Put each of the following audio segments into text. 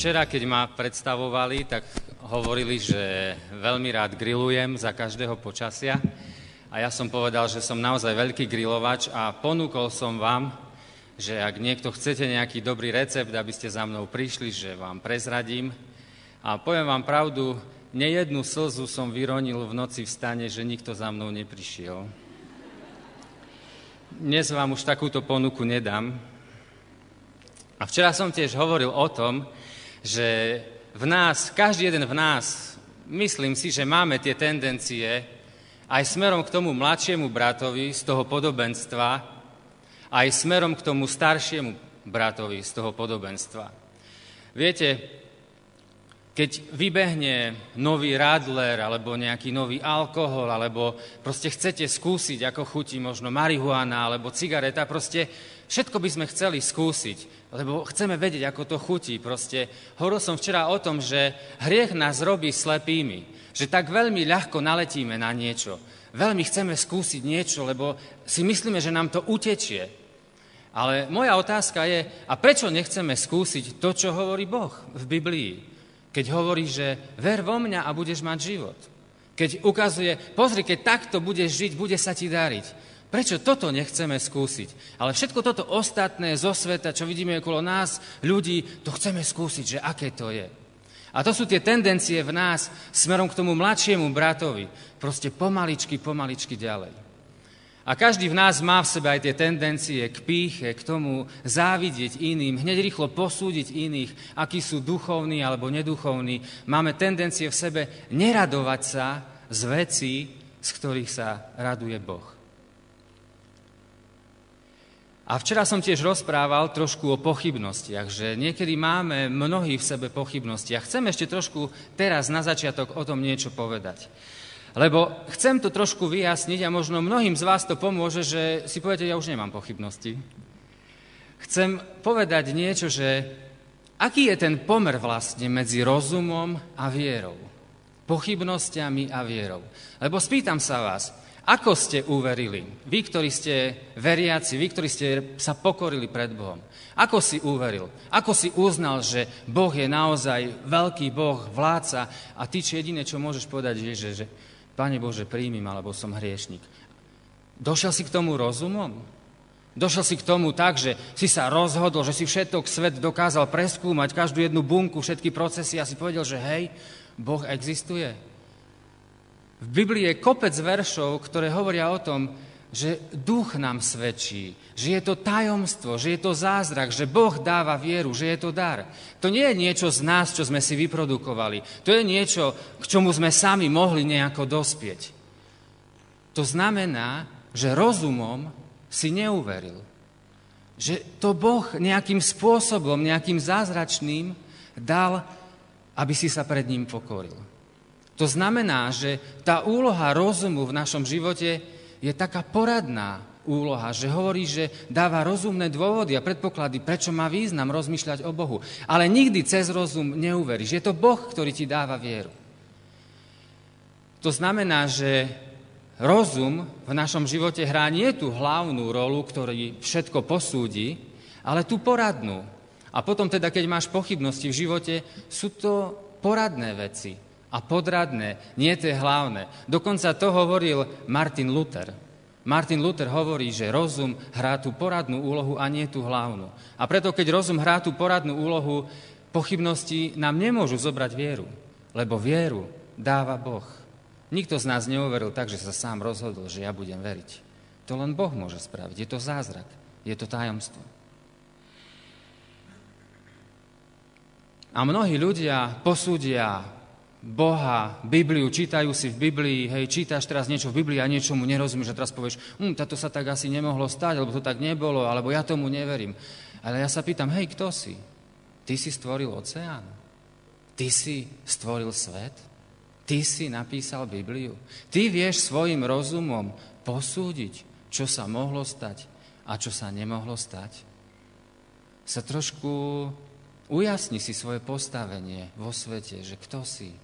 Včera, keď ma predstavovali, tak hovorili, že veľmi rád grillujem za každého počasia a ja som povedal, že som naozaj veľký grilovač a ponúkol som vám, že ak niekto chcete nejaký dobrý recept, aby ste za mnou prišli, že vám prezradím. A poviem vám pravdu, nejednu slzu som vyronil v noci v stane, že nikto za mnou neprišiel. Dnes vám už takúto ponuku nedám. A včera som tiež hovoril o tom, že v nás, každý jeden v nás, myslím si, že máme tie tendencie aj smerom k tomu mladšiemu bratovi z toho podobenstva, aj smerom k tomu staršiemu bratovi z toho podobenstva. Viete, keď vybehne nový radler, alebo nejaký nový alkohol, alebo proste chcete skúsiť, ako chutí možno marihuana, alebo cigareta, proste všetko by sme chceli skúsiť, lebo chceme vedieť, ako to chutí. Proste hovoril som včera o tom, že hriech nás robí slepými, že tak veľmi ľahko naletíme na niečo. Veľmi chceme skúsiť niečo, lebo si myslíme, že nám to utečie. Ale moja otázka je, a prečo nechceme skúsiť to, čo hovorí Boh v Biblii? Keď hovorí, že ver vo mňa a budeš mať život. Keď ukazuje, pozri, keď takto budeš žiť, bude sa ti dariť. Prečo toto nechceme skúsiť? Ale všetko toto ostatné zo sveta, čo vidíme okolo nás, ľudí, to chceme skúsiť, že aké to je. A to sú tie tendencie v nás smerom k tomu mladšiemu bratovi. Proste pomaličky, pomaličky ďalej. A každý v nás má v sebe aj tie tendencie k pýche, k tomu závidieť iným, hneď rýchlo posúdiť iných, akí sú duchovní alebo neduchovní. Máme tendencie v sebe neradovať sa z vecí, z ktorých sa raduje Boh. A včera som tiež rozprával trošku o pochybnostiach, že niekedy máme mnohí v sebe pochybnosti. A chcem ešte trošku teraz na začiatok o tom niečo povedať. Lebo chcem to trošku vyjasniť a možno mnohým z vás to pomôže, že si poviete, ja už nemám pochybnosti. Chcem povedať niečo, že aký je ten pomer vlastne medzi rozumom a vierou. Pochybnostiami a vierou. Lebo spýtam sa vás, ako ste uverili? Vy, ktorí ste veriaci, vy, ktorí ste sa pokorili pred Bohom. Ako si uveril? Ako si uznal, že Boh je naozaj veľký Boh, vládca a ty, či jediné, čo môžeš povedať, je, že Pane Bože, príjmi ma, lebo som hriešnik. Došiel si k tomu rozumom? Došiel si k tomu tak, že si sa rozhodol, že si všetok svet dokázal preskúmať, každú jednu bunku, všetky procesy a si povedal, že hej, Boh existuje? V Biblii je kopec veršov, ktoré hovoria o tom, že duch nám svedčí, že je to tajomstvo, že je to zázrak, že Boh dáva vieru, že je to dar. To nie je niečo z nás, čo sme si vyprodukovali. To je niečo, k čomu sme sami mohli nejako dospieť. To znamená, že rozumom si neuveril. Že to Boh nejakým spôsobom, nejakým zázračným dal, aby si sa pred ním pokoril. To znamená, že tá úloha rozumu v našom živote je taká poradná úloha, že hovorí, že dáva rozumné dôvody a predpoklady, prečo má význam rozmýšľať o Bohu. Ale nikdy cez rozum neuveríš. Je to Boh, ktorý ti dáva vieru. To znamená, že rozum v našom živote hrá nie tú hlavnú rolu, ktorý všetko posúdi, ale tú poradnú. A potom teda, keď máš pochybnosti v živote, sú to poradné veci. A podradné, nie to je hlavné. Dokonca to hovoril Martin Luther. Martin Luther hovorí, že rozum hrá tú poradnú úlohu a nie tú hlavnú. A preto, keď rozum hrá tú poradnú úlohu, pochybnosti nám nemôžu zobrať vieru, lebo vieru dáva Boh. Nikto z nás neuveril tak, že sa sám rozhodol, že ja budem veriť. To len Boh môže spraviť. Je to zázrak, je to tajomstvo. A mnohí ľudia posúdia Boha, Bibliu, čítajú si v Biblii, hej, čítaš teraz niečo v Biblii a niečomu nerozumieš a teraz povieš, toto sa tak asi nemohlo stať, alebo to tak nebolo, alebo ja tomu neverím. Ale ja sa pýtam, hej, kto si? Ty Ty si stvoril oceán. Ty si stvoril svet. Ty si napísal Bibliu. Ty vieš svojim rozumom posúdiť, čo sa mohlo stať a čo sa nemohlo stať. Sa trošku ujasni si svoje postavenie vo svete, že kto si.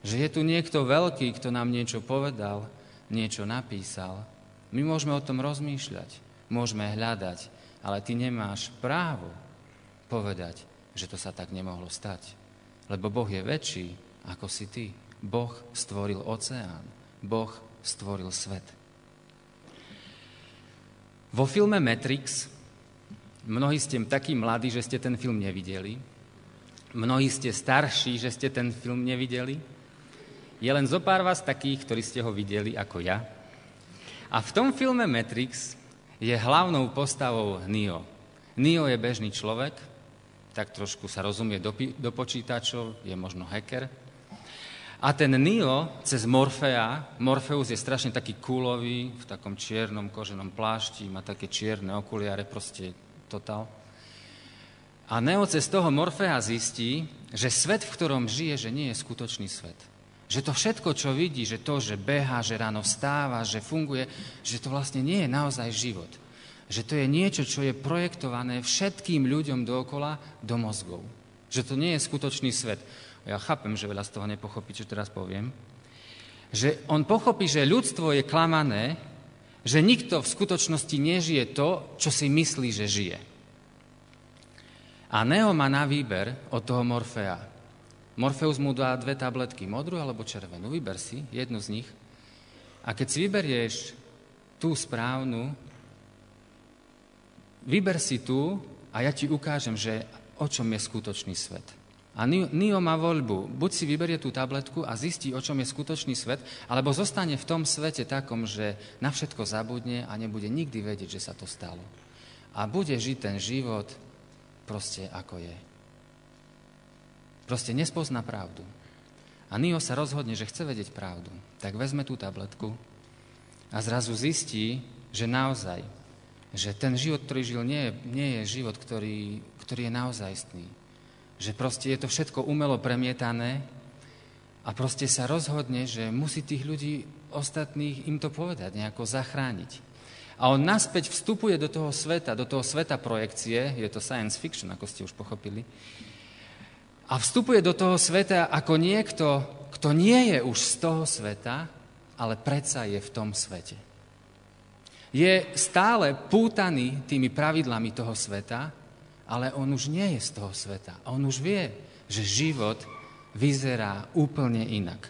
Že je tu niekto veľký, kto nám niečo povedal, niečo napísal. My môžeme o tom rozmýšľať, môžeme hľadať, ale ty nemáš právo povedať, že to sa tak nemohlo stať. Lebo Boh je väčší, ako si ty. Boh stvoril oceán. Boh stvoril svet. Vo filme Matrix, mnohí ste takí mladí, že ste ten film nevideli. Mnohí ste starší, že ste ten film nevideli. Je len zo pár vás takých, ktorí ste ho videli ako ja. A v tom filme Matrix je hlavnou postavou Neo. Neo je bežný človek, tak trošku sa rozumie do počítačov, je možno hacker. A ten Neo cez Morfea, Morfeus je strašne taký coolový, v takom čiernom koženom plášti, má také čierne okuliare, proste totál. A Neo cez toho Morfea zistí, že svet, v ktorom žije, že nie je skutočný svet. Že to všetko, čo vidí, že to, že behá, že ráno vstáva, že funguje, že to vlastne nie je naozaj život. Že to je niečo, čo je projektované všetkým ľuďom dookola do mozgov. Že to nie je skutočný svet. Ja chápem, že veľa z toho nepochopí, čo teraz poviem. Že on pochopí, že ľudstvo je klamané, že nikto v skutočnosti nežije to, čo si myslí, že žije. A Neo má na výber od toho Morfea. Morfeus mu dá dve tabletky, modrú alebo červenú. Vyber si jednu z nich. A keď si vyberieš tú správnu, vyber si tú a ja ti ukážem, že o čom je skutočný svet. A Neo má voľbu. Buď si vyberie tú tabletku a zistí, o čom je skutočný svet, alebo zostane v tom svete takom, že na všetko zabudne a nebude nikdy vedieť, že sa to stalo. A bude žiť ten život proste ako je. Proste nespozná pravdu. A Neo sa rozhodne, že chce vedieť pravdu. Tak vezme tú tabletku a zrazu zistí, že naozaj, že ten život, ktorý žil, nie je život, ktorý je naozajstný. Že proste je to všetko umelo premietané a proste sa rozhodne, že musí tých ľudí ostatných im to povedať, nejako zachrániť. A on naspäť vstupuje do toho sveta projekcie, je to science fiction, ako ste už pochopili, a vstupuje do toho sveta ako niekto, kto nie je už z toho sveta, ale predsa je v tom svete. Je stále pútaný tými pravidlami toho sveta, ale on už nie je z toho sveta. On už vie, že život vyzerá úplne inak.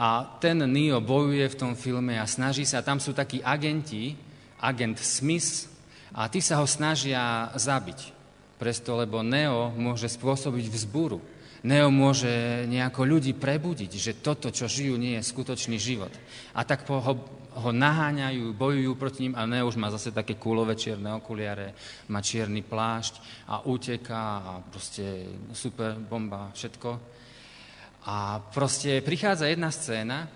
A ten Neo bojuje v tom filme a snaží sa, tam sú takí agenti, agent Smith, a tí sa ho snažia zabiť. Preto, lebo Neo môže spôsobiť vzburu. Neo môže nejako ľudí prebudiť, že toto, čo žijú, nie je skutočný život. A tak ho naháňajú, bojujú proti ním, a Neo už má zase také kúlové čierne okuliare, má čierny plášť a uteká a proste super bomba, všetko. A proste prichádza jedna scéna,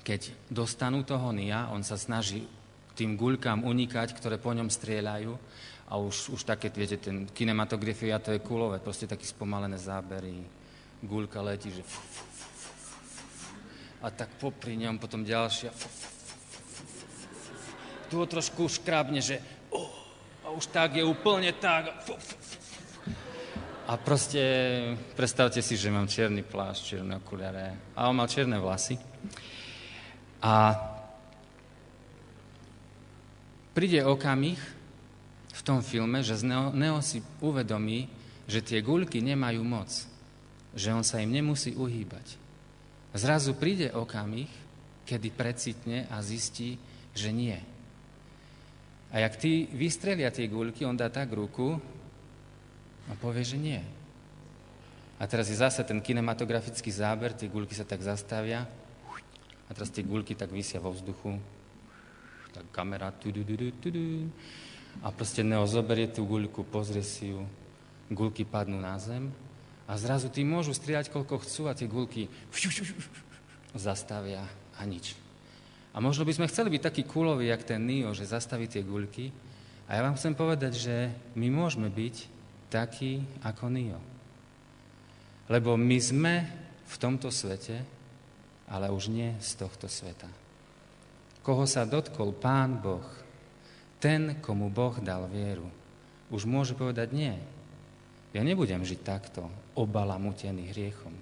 keď dostanú toho Nea, on sa snaží tým guľkám unikať, ktoré po ňom strieľajú, a už také, viete, ten kinematografia, to je kúlové, proste také spomalené zábery, guľka letí, že a tak popri ňom potom ďalšia. Tu ho trošku škrabne, že a už tak je úplne tak. A proste predstavte si, že mám čierny plášť, čierne okuliare. A on mal čierne vlasy. A príde okamih v tom filme, že Neo si uvedomí, že tie guľky nemajú moc. Že on sa im nemusí uhýbať. Zrazu príde okamih, kedy precitne a zistí, že nie. A jak tí vystrelia tie guľky, on dá tak ruku a povie, že nie. A teraz je zase ten kinematografický záber, tie guľky sa tak zastavia a teraz tie guľky tak visia vo vzduchu. Tak kamera a proste Neo zoberie tú guľku, pozrie si ju, guľky padnú na zem. A zrazu tí môžu strieľať, koľko chcú, a tie guľky zastavia a nič. A možno by sme chceli byť takí cooloví, jak ten Neo, že zastaví tie guľky. A ja vám chcem povedať, že my môžeme byť taký ako Nio. Lebo my sme v tomto svete, ale už nie z tohto sveta. Koho sa dotkol Pán Boh, ten, komu Boh dal vieru, už môže povedať nie. Ja nebudem žiť takto, obalamutený hriechom.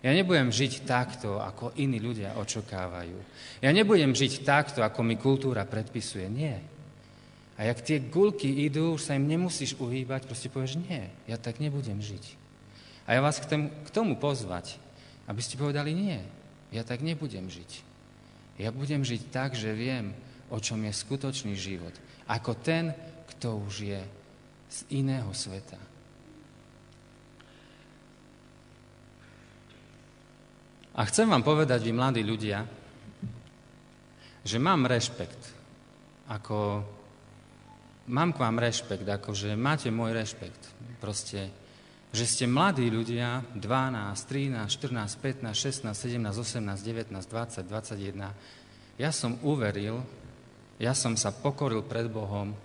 Ja nebudem žiť takto, ako iní ľudia očakávajú. Ja nebudem žiť takto, ako mi kultúra predpisuje. Nie. A jak tie guľky idú, už sa im nemusíš uhýbať, proste povieš, nie, ja tak nebudem žiť. A ja vás chcem k tomu pozvať, aby ste povedali, nie, ja tak nebudem žiť. Ja budem žiť tak, že viem, o čom je skutočný život. Ako ten, kto už je z iného sveta. A chcem vám povedať, vy mladí ľudia, že mám k vám rešpekt, akože máte môj rešpekt. Proste, že ste mladí ľudia, 12, 13, 14, 15, 16, 17, 18, 19, 20, 21. Ja som uveril, ja som sa pokoril pred Bohom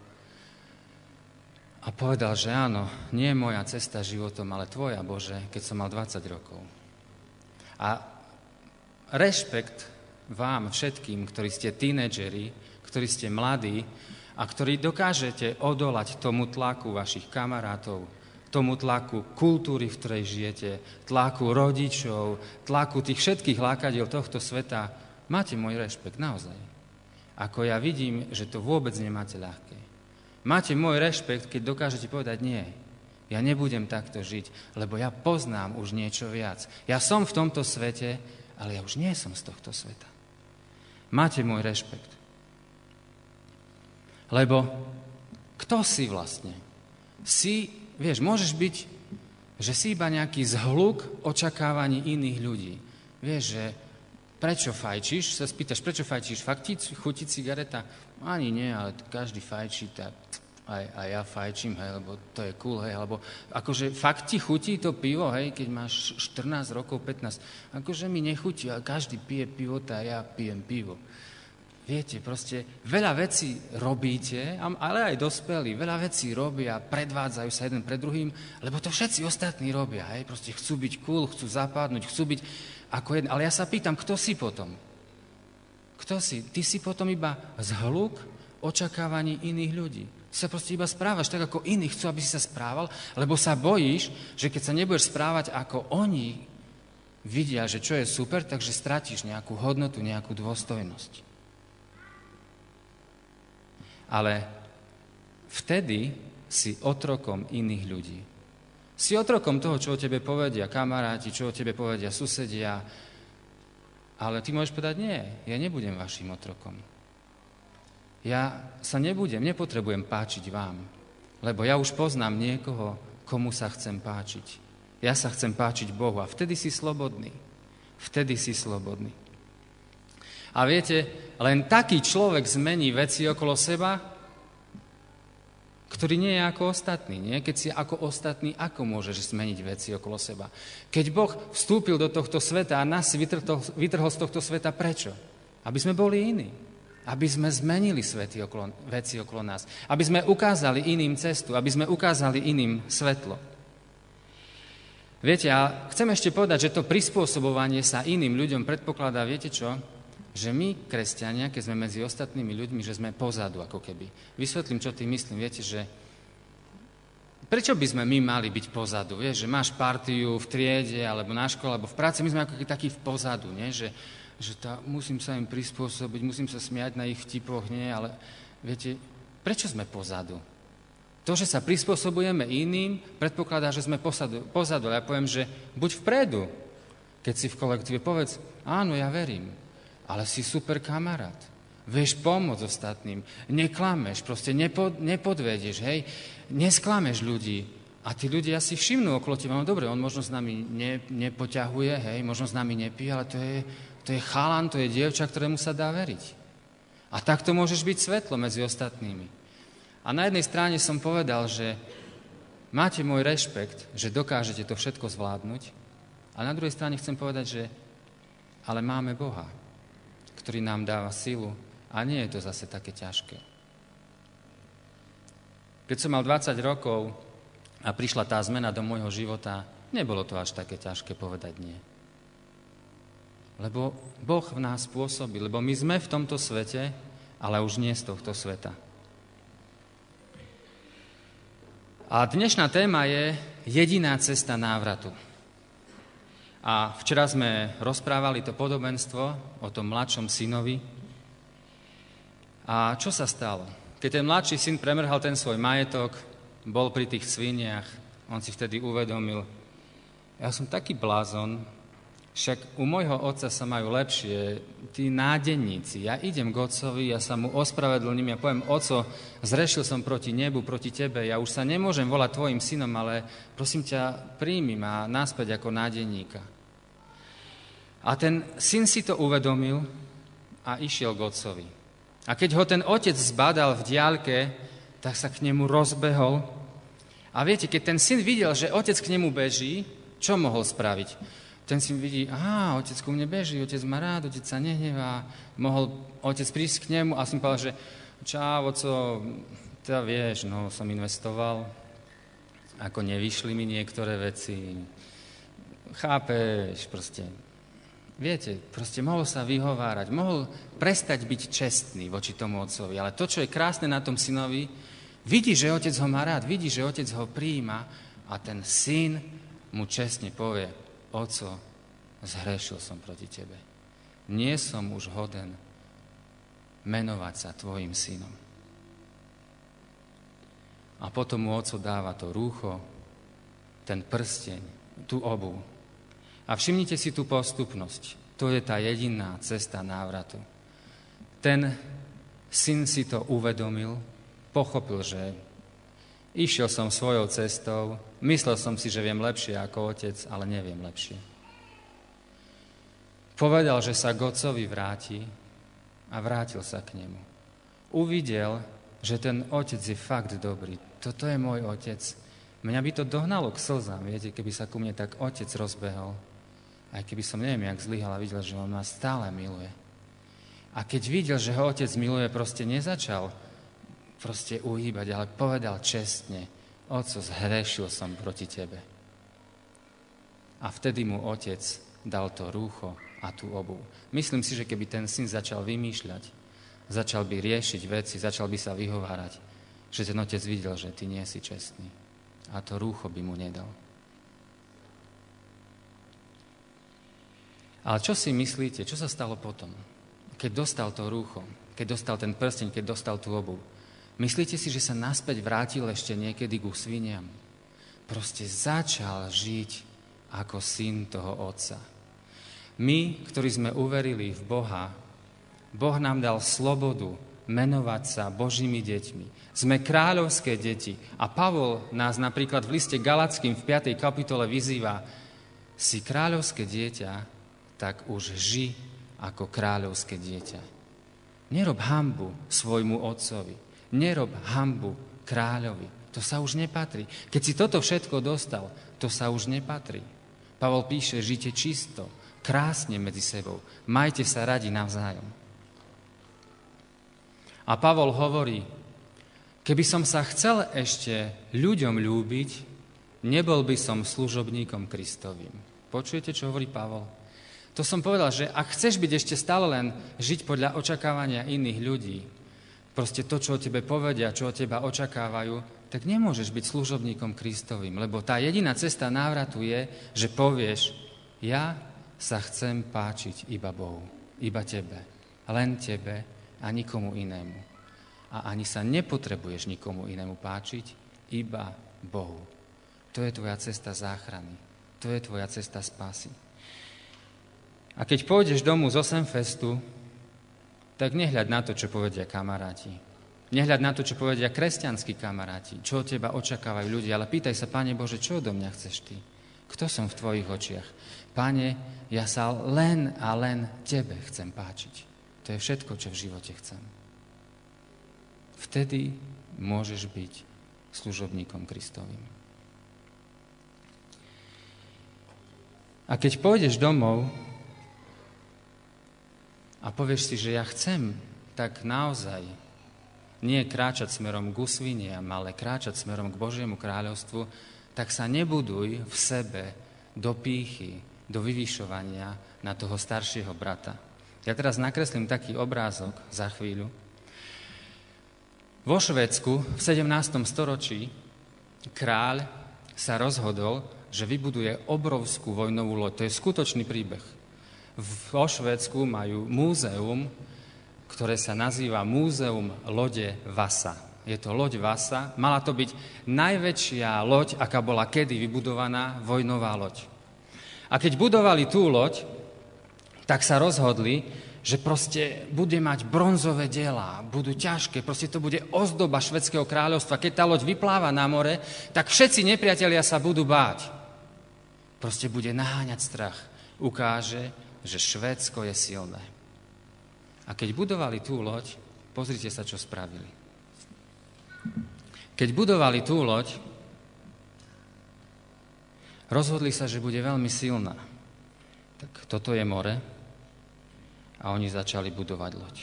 a povedal, že áno, nie je moja cesta životom, ale tvoja, Bože, keď som mal 20 rokov. A rešpekt vám všetkým, ktorí ste tínedžeri, ktorí ste mladí a ktorí dokážete odolať tomu tlaku vašich kamarátov, tomu tlaku kultúry, v ktorej žijete, tlaku rodičov, tlaku tých všetkých lákadiel tohto sveta. Máte môj rešpekt, naozaj. Ako ja vidím, že to vôbec nemáte ľahké. Máte môj rešpekt, keď dokážete povedať nie. Ja nebudem takto žiť, lebo ja poznám už niečo viac. Ja som v tomto svete, ale ja už nie som z tohto sveta. Máte môj rešpekt. Lebo kto si vlastne? Vieš, môžeš byť, že si iba nejaký zhluk očakávaní iných ľudí. Vieš, že prečo fajčíš? Sa spýtaš, prečo fajčíš? Fakt chutí cigareta? Ani nie, ale každý fajčí, tak a ja fajčím, hej, lebo to je cool, hej, alebo akože fakt ti chutí to pivo, hej, keď máš 14 rokov, 15, akože mi nechutí, ale každý pije pivo, tá ja pijem pivo. Viete, proste veľa vecí robíte, ale aj dospelí, veľa vecí robia, predvádzajú sa jeden pred druhým, lebo to všetci ostatní robia, hej, proste chcú byť cool, chcú zapadnúť, chcú byť ako jeden, ale ja sa pýtam, kto si potom? Kto si? Ty si potom iba zhluk očakávaní iných ľudí. Ty sa proste iba správaš tak, ako iní chcú, aby si sa správal, lebo sa bojíš, že keď sa nebudeš správať, ako oni vidia, že čo je super, takže stratíš nejakú hodnotu, nejakú dôstojnosť. Ale vtedy si otrokom iných ľudí. Si otrokom toho, čo o tebe povedia kamaráti, čo o tebe povedia susedia, ale ty môžeš povedať, nie, ja nebudem vašim otrokom. Ja sa nepotrebujem páčiť vám, lebo ja už poznám niekoho, komu sa chcem páčiť. Ja sa chcem páčiť Bohu a vtedy si slobodný. Vtedy si slobodný. A viete, len taký človek zmení veci okolo seba, ktorý nie je ako ostatný. Nie? Keď si ako ostatný, ako môžeš zmeniť veci okolo seba? Keď Boh vstúpil do tohto sveta a nás vytrhol z tohto sveta, prečo? Aby sme boli iní. Aby sme zmenili veci okolo nás. Aby sme ukázali iným cestu. Aby sme ukázali iným svetlo. Viete, a chcem ešte povedať, že to prispôsobovanie sa iným ľuďom predpokladá, viete čo? Že my, kresťania, keď sme medzi ostatnými ľuďmi, že sme pozadu, ako keby. Vysvetlím, čo tým myslím. Viete, že prečo by sme my mali byť pozadu? Vieš, že máš partiu v triede, alebo na škole, alebo v práci. My sme ako takí v pozadu, nie? Že musím sa im prispôsobiť, musím sa smiať na ich vtipoch, nie, ale viete, prečo sme pozadu? To, že sa prispôsobujeme iným, predpokladá, že sme pozadu. Ja poviem, že buď vpredu, keď si v kolektíve, povedz, áno, ja verím, ale si super kamarát, vieš pomôcť ostatným, neklameš, proste nepodvedieš, hej, nesklameš ľudí. A tí ľudia si všimnú okolo teba, no dobre, on možno s nami nepoťahuje, hej, možno s nami nepije, ale to je chalan, to je dievča, ktorému sa dá veriť. A takto môžeš byť svetlo medzi ostatnými. A na jednej strane som povedal, že máte môj rešpekt, že dokážete to všetko zvládnuť, a na druhej strane chcem povedať, že ale máme Boha, ktorý nám dáva silu a nie je to zase také ťažké. Keď som mal 20 rokov, a prišla tá zmena do môjho života, nebolo to až také ťažké povedať nie. Lebo Boh v nás pôsobí, lebo my sme v tomto svete, ale už nie z tohto sveta. A dnešná téma je jediná cesta návratu. A včera sme rozprávali to podobenstvo o tom mladšom synovi. A čo sa stalo? Keď ten mladší syn premrhal ten svoj majetok, bol pri tých sviniach, on si vtedy uvedomil, ja som taký blázon, však u môjho otca sa majú lepšie, tí nádenníci, ja idem k otcovi, ja sa mu ospravedlním, ja poviem, oco, zrešil som proti nebu, proti tebe, ja už sa nemôžem volať tvojim synom, ale prosím ťa, príjmi ma naspäť ako nádenníka. A ten syn si to uvedomil a išiel k otcovi. A keď ho ten otec zbadal v diaľke, tak sa k nemu rozbehol. A viete, keď ten syn videl, že otec k nemu beží, čo mohol spraviť? Ten si vidí, aha, otec ku mne beží, otec ma rád, otec sa nehnevá. Mohol otec prísť k nemu a som povedal, že čau, oco, teda vieš, no som investoval, ako nevyšli mi niektoré veci, chápeš, proste, viete, proste mohol sa vyhovárať, mohol prestať byť čestný voči tomu otcovi, ale to, čo je krásne na tom synovi, vidí, že otec ho má rád, vidí, že otec ho prijíma a ten syn mu čestne povie, oco, zhrešil som proti tebe. Nie som už hoden menovať sa tvojim synom. A potom mu oco dáva to rúcho, ten prsteň, tú obuv. A všimnite si tú postupnosť. To je tá jediná cesta návratu. Ten syn si to uvedomil, pochopil, že išiel som svojou cestou, myslel som si, že viem lepšie ako otec, ale neviem lepšie. Povedal, že sa k otcovi vráti a vrátil sa k nemu. Uvidel, že ten otec je fakt dobrý. Toto je môj otec. Mňa by to dohnalo k slzám, viete, keby sa ku mne tak otec rozbehol. Aj keby som, neviem, jak zlyhal a videl, že on ma stále miluje. A keď videl, že ho otec miluje, proste nezačal uhýbať, ale povedal čestne, oco, zhrešil som proti tebe. A vtedy mu otec dal to rúcho a tú obuv. Myslím si, že keby ten syn začal vymýšľať, začal by riešiť veci, začal by sa vyhovárať, že ten otec videl, že ty nie si čestný. A to rúcho by mu nedal. Ale čo si myslíte, čo sa stalo potom? Keď dostal to rúcho, keď dostal ten prsteň, keď dostal tú obuv, myslíte si, že sa naspäť vrátil ešte niekedy ku sviniam? Proste začal žiť ako syn toho otca. My, ktorí sme uverili v Boha, Boh nám dal slobodu menovať sa Božími deťmi. Sme kráľovské deti a Pavol nás napríklad v liste Galackým v 5. kapitole vyzýva, si kráľovské dieťa, tak už ži ako kráľovské dieťa. Nerob hanbu svojmu otcovi. Nerob hanbu kráľovi. To sa už nepatrí. Keď si toto všetko dostal, to sa už nepatrí. Pavol píše, žite čisto, krásne medzi sebou. Majte sa radi navzájom. A Pavol hovorí, keby som sa chcel ešte ľuďom ľúbiť, nebol by som služobníkom Kristovým. Počujete, čo hovorí Pavol? To som povedal, že ak chceš byť ešte stále len žiť podľa očakávania iných ľudí, proste to, čo o tebe povedia, čo od teba očakávajú, tak nemôžeš byť služobníkom Kristovým, lebo tá jediná cesta návratu je, že povieš, ja sa chcem páčiť iba Bohu, iba tebe, len tebe a nikomu inému. A ani sa nepotrebuješ nikomu inému páčiť, iba Bohu. To je tvoja cesta záchrany, to je tvoja cesta spásy. A keď pôjdeš domu z Osemfestu, tak nehľad na to, čo povedia kamaráti. Nehľad na to, čo povedia kresťanskí kamaráti, čo od teba očakávajú ľudia, ale pýtaj sa, Pane Bože, čo do mňa chceš ty? Kto som v tvojich očiach? Pane, ja sa len a len tebe chcem páčiť. To je všetko, čo v živote chcem. Vtedy môžeš byť služobníkom Kristovým. A keď pôjdeš domov, a povieš si, že ja chcem tak naozaj nie kráčať smerom k usviniam, ale kráčať smerom k Božiemu kráľovstvu, tak sa nebuduj v sebe do pýchy, do vyvyšovania na toho staršieho brata. Ja teraz nakreslím taký obrázok za chvíľu. Vo Švédsku v 17. storočí kráľ sa rozhodol, že vybuduje obrovskú vojnovú loď. To je skutočný príbeh. Vo Švédsku majú múzeum, ktoré sa nazýva Múzeum lode Vasa. Je to loď Vasa. Mala to byť najväčšia loď, aká bola kedy vybudovaná, vojnová loď. A keď budovali tú loď, tak sa rozhodli, že proste bude mať bronzové diela, budú ťažké, proste to bude ozdoba švédskeho kráľovstva. Keď tá loď vypláva na more, tak všetci nepriatelia sa budú báť. Proste bude naháňať strach. Ukáže, že Švédsko je silné. A keď budovali tú loď, pozrite sa, čo spravili. Keď budovali tú loď, rozhodli sa, že bude veľmi silná. Tak toto je more a oni začali budovať loď.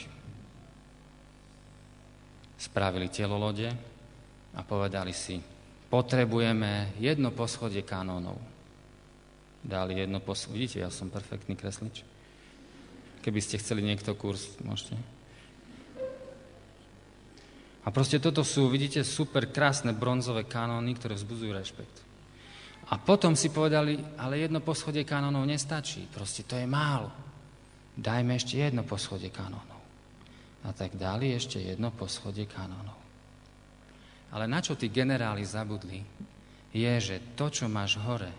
Spravili telo lode a povedali si, potrebujeme jedno poschodie kanónov. Dali jedno poschodie, vidíte, ja som perfektný kreslič. Keby ste chceli niekto kurz, môžete. A proste toto sú, vidíte, super krásne bronzové kanóny, ktoré vzbudzujú rešpekt. A potom si povedali, ale jedno poschodie kanónov nestačí, proste to je málo. Dajme ešte jedno poschodie kanónov. A tak dali ešte jedno poschodie kanónov. Ale na čo tí generáli zabudli, je, že to, čo máš hore,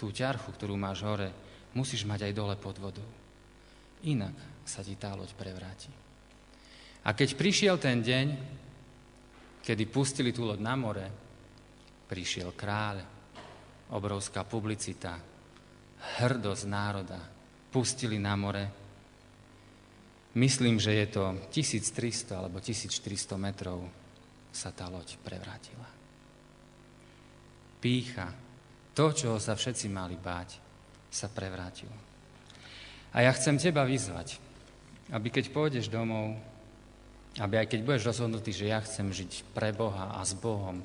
tú ťarchu, ktorú máš hore, musíš mať aj dole pod vodou. Inak sa ti tá loď prevráti. A keď prišiel ten deň, kedy pustili tú loď na more, prišiel kráľ, obrovská publicita, hrdosť národa, pustili na more. Myslím, že je to 1300 alebo 1400 metrov sa tá loď prevrátila. Pýcha, to, čoho sa všetci mali báť, sa prevrátilo. A ja chcem teba vyzvať, aby keď pôjdeš domov, aby aj keď budeš rozhodnutý, že ja chcem žiť pre Boha a s Bohom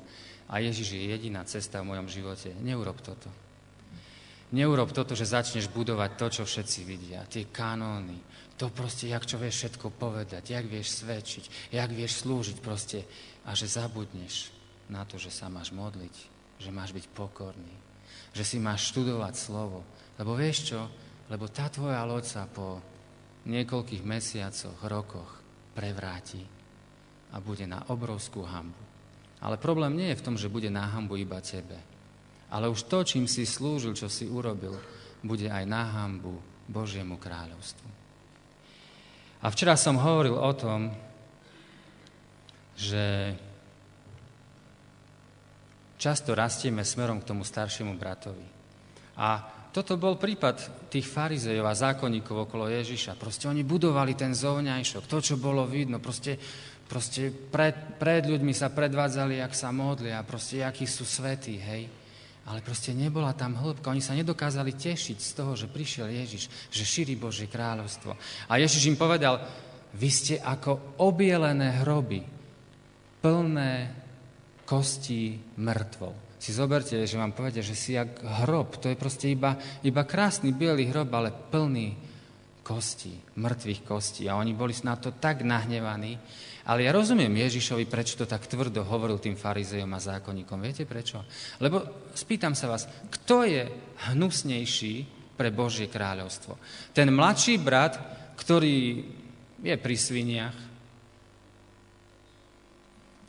a Ježiš je jediná cesta v mojom živote, neurob toto. Neurob toto, že začneš budovať to, čo všetci vidia, tie kanóny, to proste, jak čo vieš všetko povedať, jak vieš svedčiť, jak vieš slúžiť proste a že zabudneš na to, že sa máš modliť, že máš byť pokorný, že si máš študovať slovo. Lebo vieš čo? Lebo tá tvoja loď sa po niekoľkých mesiacoch, rokoch prevráti a bude na obrovskú hanbu. Ale problém nie je v tom, že bude na hanbu iba tebe. Ale už to, čím si slúžil, čo si urobil, bude aj na hanbu Božiemu kráľovstvu. A včera som hovoril o tom, že často rastieme smerom k tomu staršiemu bratovi. A toto bol prípad tých farizejov a zákonníkov okolo Ježiša. Proste oni budovali ten zovňajšok, to, čo bolo vidno. Proste pred ľuďmi sa predvádzali, jak sa modlia, proste, akí sú svätí, hej. Ale proste nebola tam hĺbka. Oni sa nedokázali tešiť z toho, že prišiel Ježiš, že šíri Božie kráľovstvo. A Ježiš im povedal, vy ste ako obielené hroby, plné kostí mŕtvol. Si zoberte, že vám povedia, že si jak hrob, to je proste iba krásny bielý hrob, ale plný kostí, mŕtvych kostí. A oni boli na to tak nahnevaní. Ale ja rozumiem Ježišovi, prečo to tak tvrdo hovoril tým farizejom a zákonníkom. Viete prečo? Lebo spýtam sa vás, kto je hnusnejší pre Božie kráľovstvo? Ten mladší brat, ktorý je pri sviniach,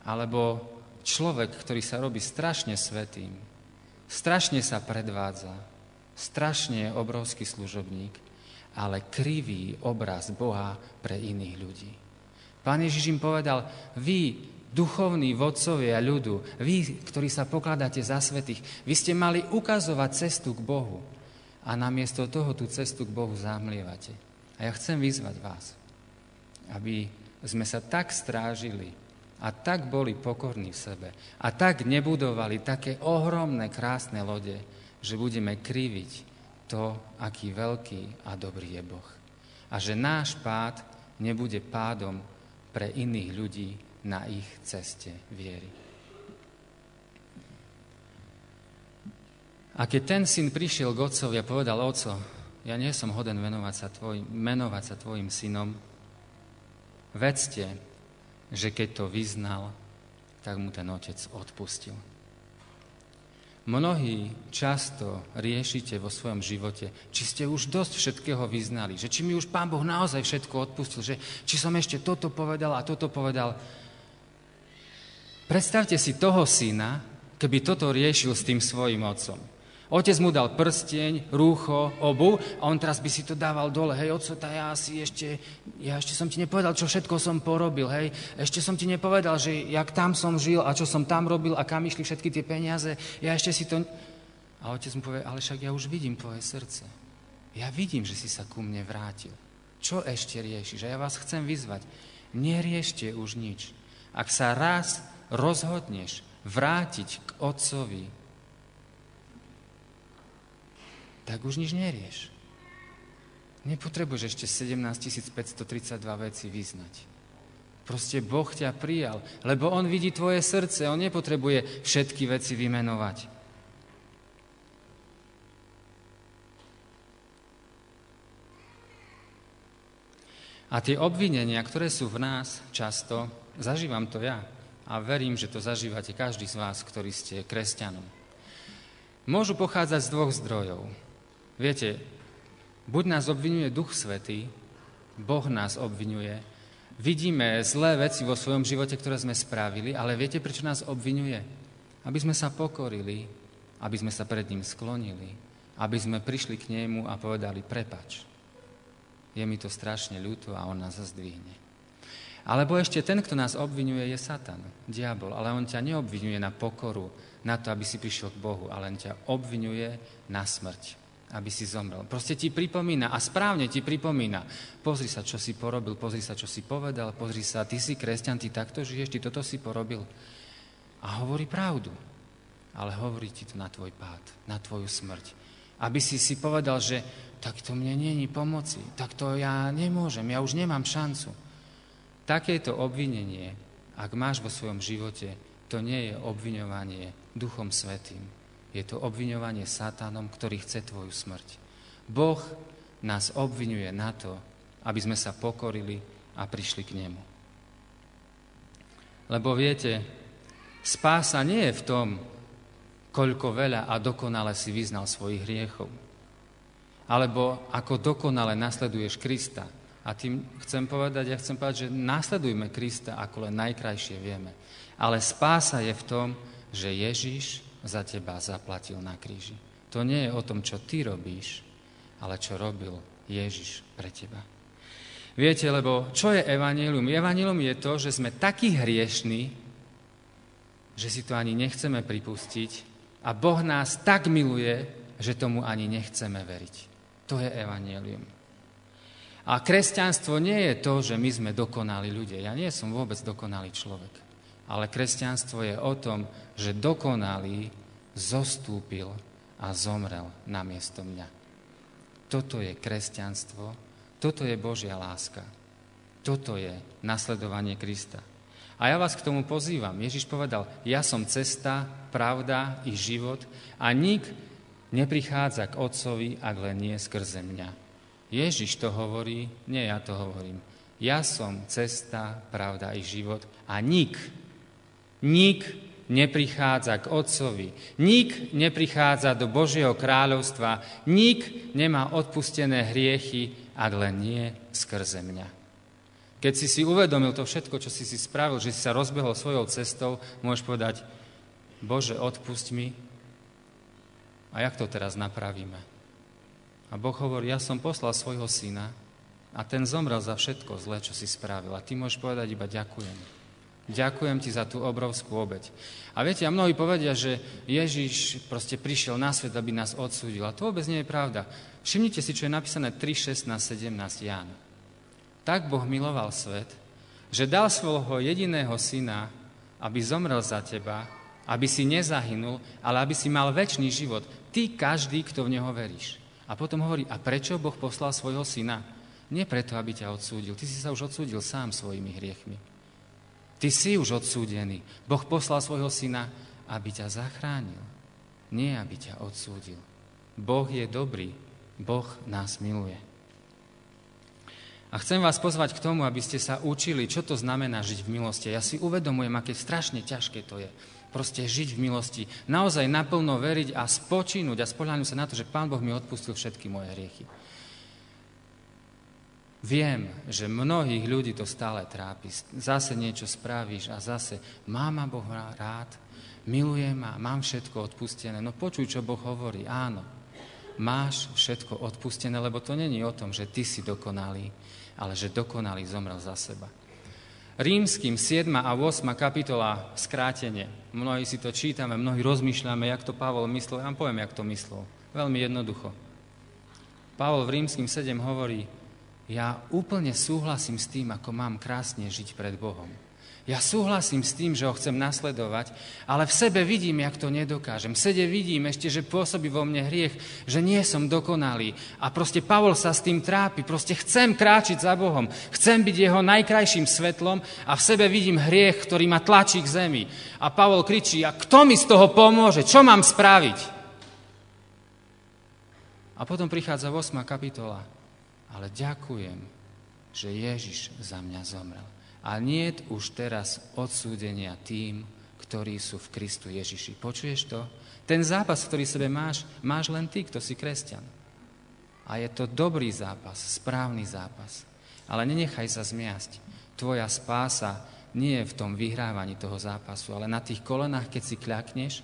alebo človek, ktorý sa robí strašne svätým, strašne sa predvádza, strašne je obrovský služobník, ale krivý obraz Boha pre iných ľudí. Pán Ježiš im povedal, vy, duchovní vodcovia ľudu, vy, ktorí sa pokladáte za svätých, vy ste mali ukazovať cestu k Bohu a namiesto toho tú cestu k Bohu zamlievate. A ja chcem vyzvať vás, aby sme sa tak strážili, a tak boli pokorní v sebe. A tak nebudovali také ohromné, krásne lode, že budeme kriviť to, aký veľký a dobrý je Boh. A že náš pád nebude pádom pre iných ľudí na ich ceste viery. A keď ten syn prišiel k otcovi a povedal, Otco, ja nie som hoden menovať sa tvojim synom, vedzte, že keď to vyznal, tak mu ten otec odpustil. Mnohí často riešite vo svojom živote, či ste už dosť všetkého vyznali, že či mi už Pán Boh naozaj všetko odpustil, že či som ešte toto povedal a toto povedal. Predstavte si toho syna, keby toto riešil s tým svojím otcom. Otec mu dal prsteň, rúcho, obu a on teraz by si to dával dole. Hej, otco, ja ešte som ti nepovedal, čo všetko som porobil. Hej, ešte som ti nepovedal, že jak tam som žil a čo som tam robil a kam išli všetky tie peniaze. Ja ešte si to... A otec mu povie, ale však ja už vidím tvoje srdce. Ja vidím, že si sa ku mne vrátil. Čo ešte riešiš? A ja vás chcem vyzvať. Neriešte už nič. Ak sa raz rozhodneš vrátiť k otcovi, tak už nič nerieš. Nepotrebuješ ešte 17 532 veci vyznať. Proste Boh ťa prijal, lebo On vidí tvoje srdce, On nepotrebuje všetky veci vymenovať. A tie obvinenia, ktoré sú v nás často, zažívam to ja a verím, že to zažívate každý z vás, ktorý ste kresťanom. Môžu pochádzať z dvoch zdrojov. Viete, buď nás obvinuje Duch Svätý, Boh nás obvinuje, vidíme zlé veci vo svojom živote, ktoré sme spravili, ale viete, prečo nás obvinuje? Aby sme sa pokorili, aby sme sa pred ním sklonili, aby sme prišli k nemu a povedali, prepač, je mi to strašne ľúto a on nás zdvihne. Alebo ešte ten, kto nás obvinuje, je Satan, diabol, ale on ťa neobvinuje na pokoru, na to, aby si prišiel k Bohu, ale on ťa obvinuje na smrť, aby si zomrel. Proste ti pripomína a správne ti pripomína. Pozri sa, čo si porobil, pozri sa, čo si povedal, pozri sa, ty si kresťan, ty takto žiješ, ty toto si porobil. A hovorí pravdu, ale hovorí ti to na tvoj pád, na tvoju smrť. Aby si si povedal, že tak to mne není pomoci, tak to ja nemôžem, ja už nemám šancu. Takéto obvinenie, ak máš vo svojom živote, to nie je obviňovanie Duchom Svätým. Je to obviňovanie Satanom, ktorý chce tvoju smrť. Boh nás obviňuje na to, aby sme sa pokorili a prišli k nemu. Lebo viete, spása nie je v tom, koľko veľa a dokonale si vyznal svojich hriechov. Alebo ako dokonale nasleduješ Krista. A tým chcem povedať, že nasledujme Krista, ako len najkrajšie vieme. Ale spása je v tom, že Ježiš za teba zaplatil na kríži. To nie je o tom, čo ty robíš, ale čo robil Ježiš pre teba. Viete, lebo čo je evanjelium? Evanjelium je to, že sme takí hriešní, že si to ani nechceme pripustiť a Boh nás tak miluje, že tomu ani nechceme veriť. To je evanjelium. A kresťanstvo nie je to, že my sme dokonali ľudia. Ja nie som vôbec dokonalý človek. Ale kresťanstvo je o tom, že dokonalý zostúpil a zomrel namiesto mňa. Toto je kresťanstvo, toto je Božia láska, toto je nasledovanie Krista. A ja vás k tomu pozývam. Ježiš povedal, ja som cesta, pravda i život a nik neprichádza k Otcovi, ak len nie skrze mňa. Ježiš to hovorí, nie ja to hovorím. Ja som cesta, pravda i život a nik neprichádza k Otcovi, nik neprichádza do Božieho kráľovstva, nik nemá odpustené hriechy, ak len nie skrze mňa. Keď si si uvedomil to všetko, čo si si spravil, že si sa rozbehol svojou cestou, môžeš povedať, Bože, odpusť mi. A jak to teraz napravíme? A Boh hovorí, ja som poslal svojho syna a ten zomrel za všetko zlé, čo si spravil. A ty môžeš povedať iba ďakujem. Ďakujem ti za tú obrovskú obeť. A viete, a mnohí povedia, že Ježiš proste prišiel na svet, aby nás odsúdil. A to vôbec nie je pravda. Všimnite si, čo je napísané 3:16-17 Ján. Tak Boh miloval svet, že dal svojho jediného syna, aby zomrel za teba, aby si nezahynul, ale aby si mal večný život. Ty, každý, kto v neho veríš. A potom hovorí, a prečo Boh poslal svojho syna? Nie preto, aby ťa odsúdil. Ty si sa už odsúdil sám svojimi hriechmi. Ty si už odsúdený. Boh poslal svojho syna, aby ťa zachránil. nie aby ťa odsúdil. Boh je dobrý, Boh nás miluje. A chcem vás pozvať k tomu, aby ste sa učili, čo to znamená žiť v milosti. Ja si uvedomujem, aké strašne ťažké to je. Proste žiť v milosti, naozaj naplno veriť a spočinúť a spoľahnúť sa na to, že Pán Boh mi odpustil všetky moje hriechy. Viem, že mnohých ľudí to stále trápi. Zase niečo spravíš a zase mám ma Boh rád, miluje ma, mám všetko odpustené. No počuj, čo Boh hovorí. Áno, máš všetko odpustené, lebo to není o tom, že ty si dokonalý, ale že dokonalý zomrel za seba. Rímskym 7. a 8. kapitola, skrátenie. Mnohí si to čítame, mnohí rozmýšľame, jak to Pavol myslel. Ja vám poviem, jak to myslel. Veľmi jednoducho. Pavol v Rímskym 7 hovorí: ja úplne súhlasím s tým, ako mám krásne žiť pred Bohom. Ja súhlasím s tým, že ho chcem nasledovať, ale v sebe vidím, jak to nedokážem. V sebe vidím ešte, že pôsobí vo mne hriech, že nie som dokonalý. A proste Pavol sa s tým trápi. Proste chcem kráčiť za Bohom. Chcem byť jeho najkrajším svetlom a v sebe vidím hriech, ktorý ma tlačí k zemi. A Pavol kričí: a kto mi z toho pomôže? Čo mám spraviť? A potom prichádza 8. kapitola. Ale ďakujem, že Ježiš za mňa zomrel. A niet už teraz odsúdenia tým, ktorí sú v Kristu Ježiši. Počuješ to? Ten zápas, ktorý sebe máš, máš len ty, kto si kresťan. A je to dobrý zápas, správny zápas. Ale nenechaj sa zmiasť. Tvoja spása nie je v tom vyhrávaní toho zápasu, ale na tých kolenách, keď si kľakneš,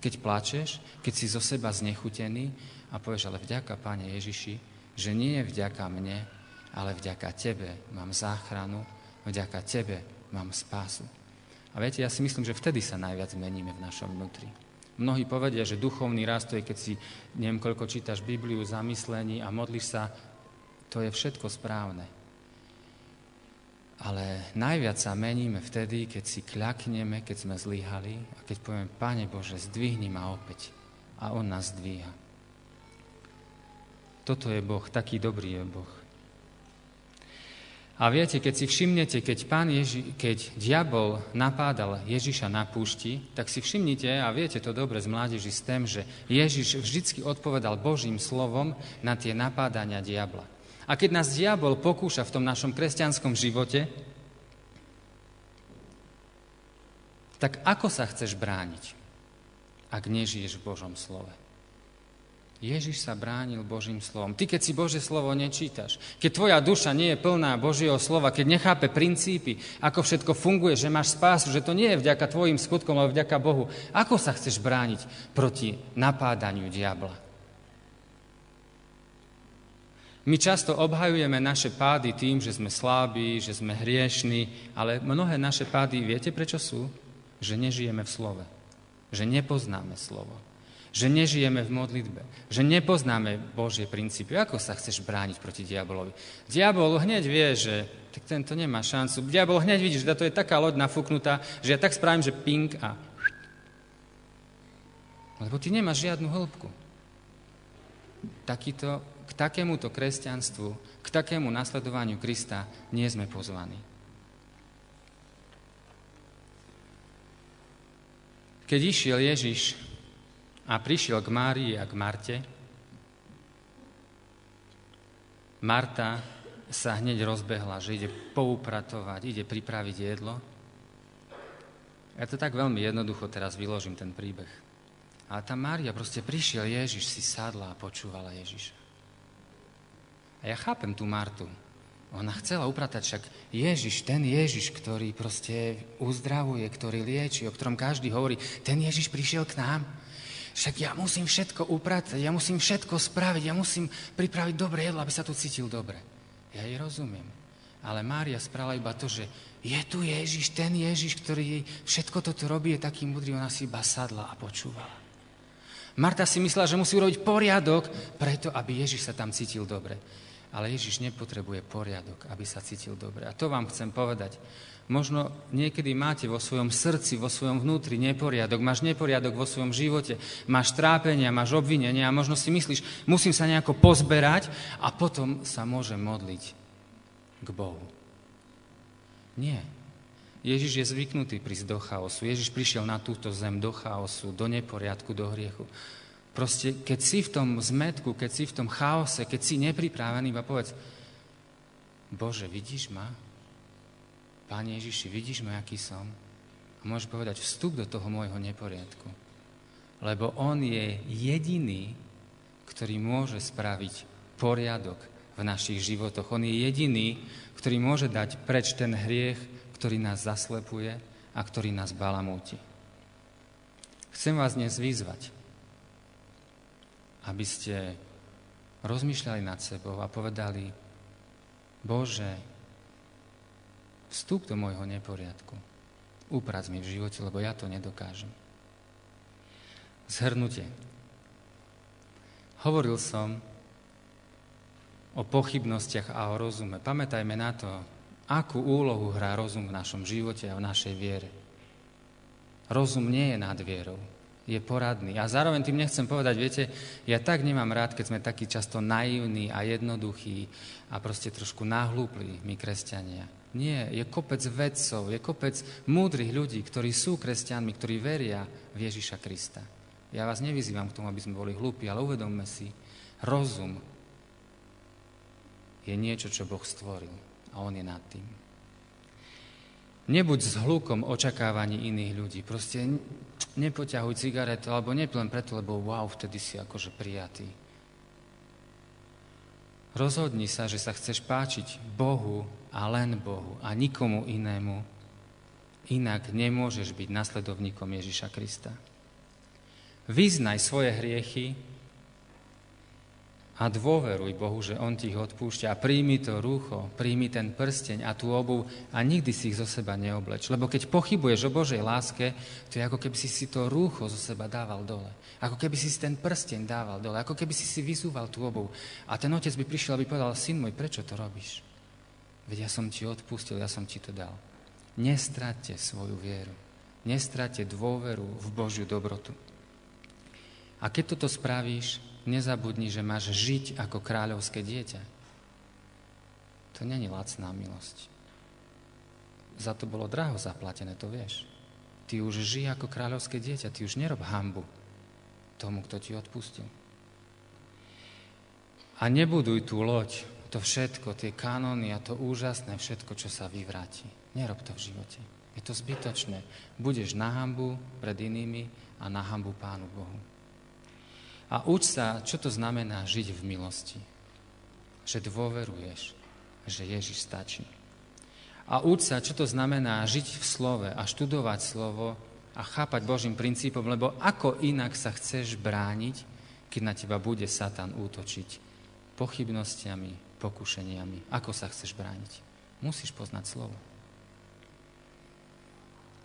keď plačeš, keď si zo seba znechutený a povieš: ale vďaka, Pane Ježiši, že nie je vďaka mne, ale vďaka tebe mám záchranu, vďaka tebe mám spásu. A viete, ja si myslím, že vtedy sa najviac meníme v našom vnútri. Mnohí povedia, že duchovný rast to je, keď si neviem koľko čítaš Bibliu, zamyslení a modlíš sa. To je všetko správne. Ale najviac sa meníme vtedy, keď si kľakneme, keď sme zlyhali a keď povieme: Pane Bože, zdvihni ma opäť. A on nás zdvíha. Toto je Boh, taký dobrý je Boh. A viete, keď si všimnete, keď diabol napádal Ježiša na púšti, tak si všimnite, a viete to dobre z mládeži s tým, že Ježiš vždycky odpovedal Božím slovom na tie napádania diabla. A keď nás diabol pokúša v tom našom kresťanskom živote, tak ako sa chceš brániť, ak nežiješ v Božom slove? Ježiš sa bránil Božím slovom. Ty, keď si Božie slovo nečítaš, keď tvoja duša nie je plná Božieho slova, keď nechápe princípy, ako všetko funguje, že máš spásu, že to nie je vďaka tvojim skutkom, ale vďaka Bohu, ako sa chceš brániť proti napádaniu diabla? My často obhajujeme naše pády tým, že sme slabí, že sme hriešni, ale mnohé naše pády, viete prečo sú? Že nežijeme v slove, že nepoznáme slovo. Že nežijeme v modlitbe, že nepoznáme Božie princípy. Ako sa chceš brániť proti diabolovi? Diabol hneď vie, že tak tento nemá šancu. Diabol hneď vidí, že to je taká loď nafúknutá, že ja tak spravím, že ping a... Lebo ty nemáš žiadnu hĺbku. K takémuto kresťanstvu, k takému nasledovaniu Krista nie sme pozvaní. Keď išiel Ježiš a prišiel k Márii a k Marte, Marta sa hneď rozbehla, že ide poupratovať, ide pripraviť jedlo. Ja to tak veľmi jednoducho teraz vyložím, ten príbeh. Ale tá Mária, proste prišiel Ježiš, si sadla a počúvala Ježiša. A ja chápem tú Martu. Ona chcela upratať, však Ježiš, ten Ježiš, ktorý proste uzdravuje, ktorý lieči, o ktorom každý hovorí, ten Ježiš prišiel k nám. Však ja musím všetko upratať, ja musím všetko spraviť, ja musím pripraviť dobré jedlo, aby sa tu cítil dobre. Ja jej rozumiem. Ale Mária sprala iba to, že je tu Ježiš, ten Ježiš, ktorý jej všetko toto robí, je taký múdry, ona si iba sadla a počúvala. Marta si myslela, že musí urobiť poriadok, preto aby Ježiš sa tam cítil dobre. Ale Ježiš nepotrebuje poriadok, aby sa cítil dobre. A to vám chcem povedať. Možno niekedy máte vo svojom srdci, vo svojom vnútri neporiadok, máš neporiadok vo svojom živote, máš trápenia, máš obvinenia a možno si myslíš, musím sa nejako pozberať a potom sa môžem modliť k Bohu. Nie. Ježiš je zvyknutý prísť do chaosu. Ježiš prišiel na túto zem do chaosu, do neporiadku, do hriechu. Proste, keď si v tom zmätku, keď si v tom chaose, keď si nepripravený, iba povedz, Bože, vidíš ma? Pane Ježiši, vidíš ma, aký som? A môžeš povedať, vstup do toho môjho neporiadku. Lebo on je jediný, ktorý môže spraviť poriadok v našich životoch. On je jediný, ktorý môže dať preč ten hriech, ktorý nás zaslepuje a ktorý nás balamúti. Chcem vás dnes vyzvať, aby ste rozmýšľali nad sebou a povedali, Bože, vstup do môjho neporiadku, uprac mi v živote, lebo ja to nedokážem. Zhrnutie. Hovoril som o pochybnostiach a o rozume. Pamätajme na to, akú úlohu hrá rozum v našom živote a v našej viere. Rozum nie je nad vierou. Je poradný. A zároveň tým nechcem povedať, viete, ja tak nemám rád, keď sme takí často naivní a jednoduchí a proste trošku nahlúplí my kresťania. Nie, je kopec vedcov, je kopec múdrych ľudí, ktorí sú kresťanmi, ktorí veria v Ježiša Krista. Ja vás nevyzývam k tomu, aby sme boli hlúpi, ale uvedomme si, rozum je niečo, čo Boh stvoril a on je nad tým. Nebuď s hľukom očakávaní iných ľudí. Proste nepoťahuj cigaretu, alebo neplen preto, lebo wow, vtedy si akože prijatý. Rozhodni sa, že sa chceš páčiť Bohu a len Bohu a nikomu inému. Inak nemôžeš byť nasledovníkom Ježiša Krista. Vyznaj svoje hriechy a dôveruj Bohu, že on ti ich odpúšťa. A príjmi to rúcho, príjmi ten prsteň a tú obuv a nikdy si ich zo seba neobleč. Lebo keď pochybuješ o Božej láske, to je ako keby si to rúcho zo seba dával dole. Ako keby si ten prsteň dával dole. Ako keby si vyzúval tú obuv. A ten otec by prišiel a by povedal, syn môj, prečo to robíš? Veď ja som ti odpustil, ja som ti to dal. Nestráťte svoju vieru. Nestráťte dôveru v Božiu dobrotu. A keď toto spravíš, nezabudni, že máš žiť ako kráľovské dieťa. To nie je lacná milosť. Za to bolo draho zaplatené, to vieš. Ty už žij ako kráľovské dieťa, ty už nerob hanbu tomu, kto ti odpustil. A nebuduj tú loď, to všetko, tie kanóny a to úžasné všetko, čo sa vyvráti. Nerob to v živote. Je to zbytočné. Budeš na hanbu pred inými a na hanbu Pánu Bohu. A uč sa, čo to znamená žiť v milosti. Že dôveruješ, že Ježiš stačí. A uč sa, čo to znamená žiť v slove a študovať slovo a chápať Božím princípom, lebo ako inak sa chceš brániť, keď na teba bude Satan útočiť pochybnostiami, pokušeniami. Ako sa chceš brániť? Musíš poznať slovo.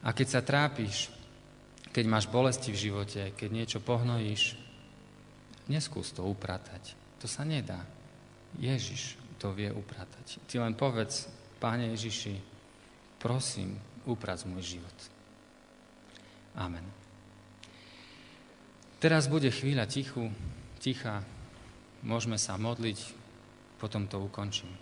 A keď sa trápiš, keď máš bolesti v živote, keď niečo pohnojíš, neskús to upratať. To sa nedá. Ježiš to vie upratať. Ty len povedz, Páne Ježiši, prosím, uprac môj život. Amen. Teraz bude chvíľa ticha. Môžeme sa modliť, potom to ukončím.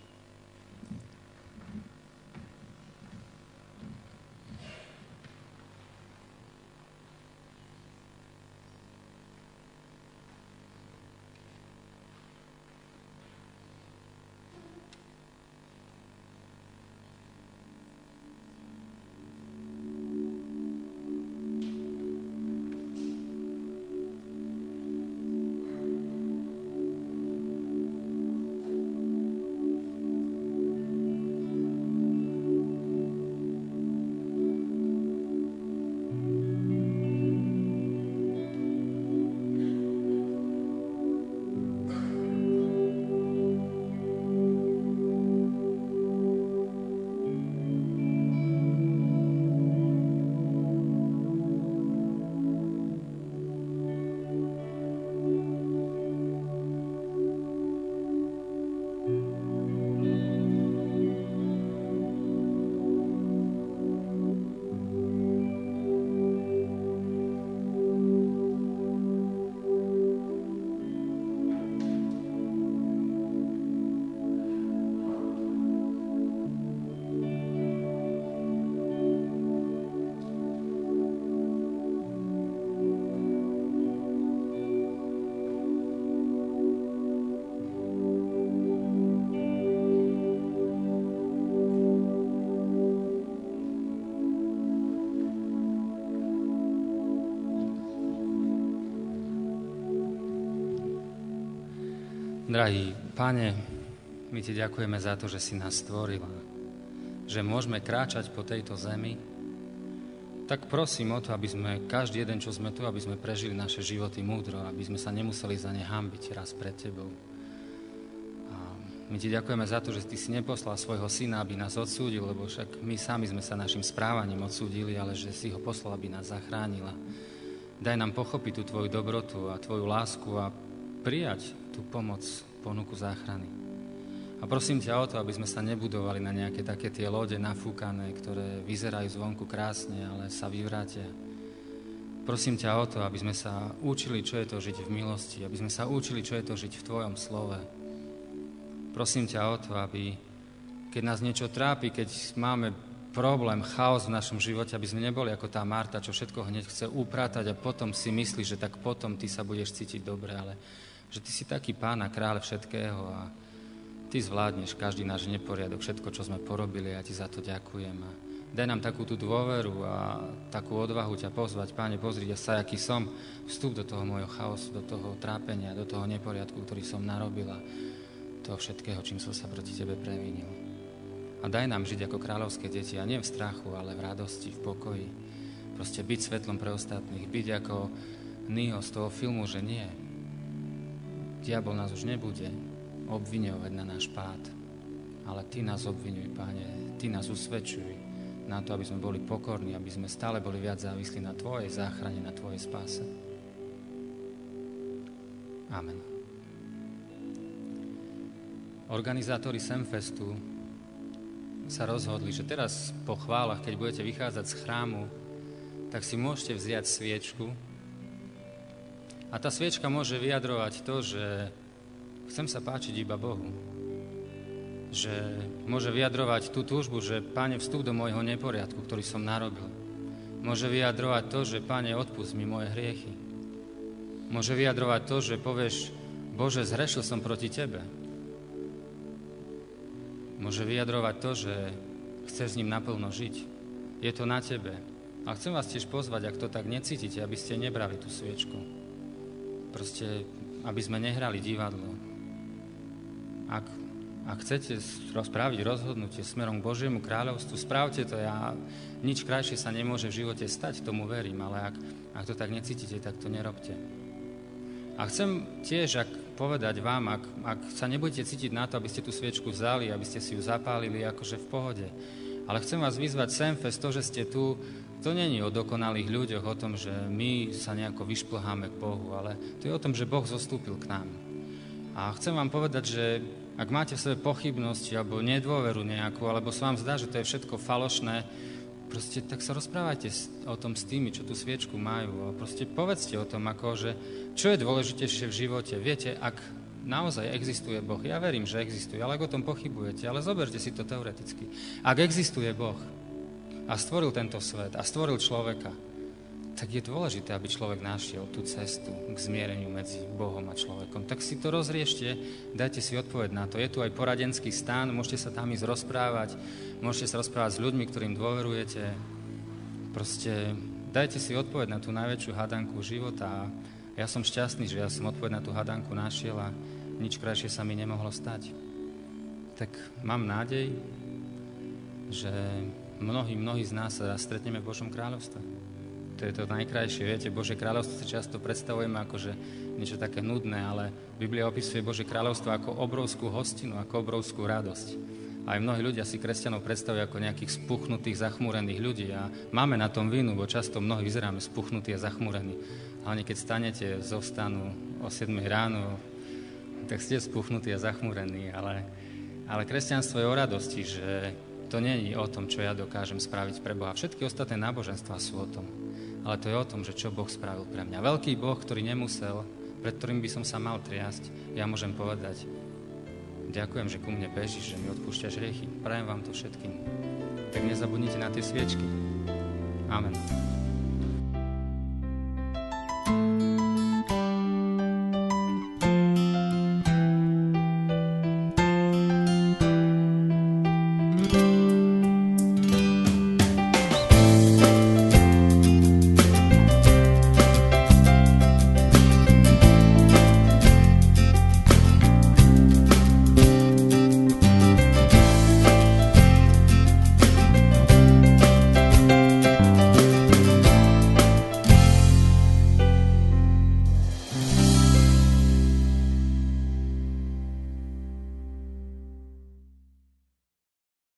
Drahý Pane, my Ti ďakujeme za to, že si nás stvoril, že môžeme kráčať po tejto zemi. Tak prosím o to, aby sme, každý jeden, čo sme tu, aby sme prežili naše životy múdro, aby sme sa nemuseli za ne hanbiť raz pred Tebou. A my Ti ďakujeme za to, že Ty si neposlal svojho syna, aby nás odsúdil, lebo však my sami sme sa našim správaním odsúdili, ale že si ho poslal, aby nás zachránila. Daj nám pochopiť tú Tvoju dobrotu a Tvoju lásku a prijať tú pomoc, ponuku záchrany. A prosím ťa o to, aby sme sa nebudovali na nejaké také tie lode nafúkané, ktoré vyzerajú zvonku krásne, ale sa vyvrátia. Prosím ťa o to, aby sme sa učili, čo je to žiť v milosti, aby sme sa učili, čo je to žiť v Tvojom slove. Prosím ťa o to, aby, keď nás niečo trápi, keď máme problém, chaos v našom živote, aby sme neboli ako tá Marta, čo všetko hneď chce upratať a potom si myslí, že tak potom ty sa budeš cítiť dobre, ale že ty si taký Pán a Kráľ všetkého a ty zvládneš každý náš neporiadok, všetko, čo sme porobili, a ti za to ďakujem. A daj nám takú tú dôveru a takú odvahu ťa pozvať. Páne, pozri sa, aký som, vstup do toho môjho chaosu, do toho trápenia, do toho neporiadku, ktorý som narobila, toho všetkého, čím som sa proti tebe previnil. A daj nám žiť ako kráľovské deti, a nie v strachu, ale v radosti, v pokoji. Proste byť svetlom pre ostatných, byť ako Neo z toho filmu, že nie. Diabol nás už nebude obviňovať na náš pád, ale Ty nás obviňuj, Pane, Ty nás usvedčuj na to, aby sme boli pokorní, aby sme stále boli viac závislí na Tvojej záchrane, na Tvojej spáse. Amen. Organizátori Semfestu sa rozhodli, že teraz po chválach, keď budete vychádzať z chrámu, tak si môžete vziať sviečku. A tá sviečka môže vyjadrovať to, že chcem sa páčiť iba Bohu. Že môže vyjadrovať tú túžbu, že Pane, vstup do môjho neporiadku, ktorý som narobil. Môže vyjadrovať to, že Pane, odpust mi moje hriechy. Môže vyjadrovať to, že povieš, Bože, zhrešil som proti Tebe. Môže vyjadrovať to, že chceš s ním naplno žiť. Je to na tebe. A chcem vás tiež pozvať, ak to tak necítite, aby ste nebrali tú sviečku. Proste, aby sme nehrali divadlo. Ak chcete spraviť rozhodnutie smerom k Božiemu kráľovstvu, spravte to. Nič krajšie sa nemôže v živote stať, tomu verím, ale ak to tak necítite, tak to nerobte. A chcem tiež povedať vám, ak sa nebudete cítiť na to, aby ste tú sviečku vzali, aby ste si ju zapálili, akože v pohode. Ale chcem vás vyzvať Semfest, to, že ste tu, to nie je o dokonalých ľuďoch, o tom, že my sa nejako vyšplháme k Bohu, ale to je o tom, že Boh zostúpil k nám. A chcem vám povedať, že ak máte v sebe pochybnosti, alebo nedôveru nejakú, alebo sa vám zdá, že to je všetko falošné, proste tak sa rozprávajte o tom s tými, čo tú sviečku majú, a proste povedzte o tom, akože, čo je dôležitejšie v živote. Viete, ak naozaj existuje Boh, ja verím, že existuje, ale ak o tom pochybujete, ale zoberte si to teoreticky. Ak existuje Boh a stvoril tento svet a stvoril človeka, tak je dôležité, aby človek našiel tú cestu k zmiereniu medzi Bohom a človekom. Tak si to rozriešte, dajte si odpoveď na to. Je tu aj poradenský stán, môžete sa tam ísť rozprávať, môžete sa rozprávať s ľuďmi, ktorým dôverujete. Proste dajte si odpoveď na tú najväčšiu hadanku života. Ja som šťastný, že ja som odpoveď na tú hadanku našiel a nič krajšie sa mi nemohlo stať. Tak mám nádej, že mnohí z nás sa stretneme v Božom kráľovstve. To je to najkrajšie, viete, Božie kráľovstvo si často predstavujeme ako, že niečo také nudné, ale Biblia opisuje Božie kráľovstvo ako obrovskú hostinu, ako obrovskú radosť. Aj mnohí ľudia si kresťanov predstavujú ako nejakých spuchnutých, zachmúrených ľudí a máme na tom vinu, bo často mnohí vyzeráme spuchnutí a zachmúrení. Ale keď stanete zo vstanu o 7 ráno, tak ste spuchnutí a zachmúrení, ale kresťanstvo je o radosti, že to nie je o tom, čo ja dokážem spraviť pre Boha. Všetky ostatné náboženstvá sú o tom. Ale to je o tom, že čo Boh spravil pre mňa. Veľký Boh, ktorý nemusel, pred ktorým by som sa mal triasť, ja môžem povedať, ďakujem, že ku mne bežíš, že mi odpúšťaš hriechy. Prajem vám to všetkým. Tak nezabudnite na tie sviečky. Amen.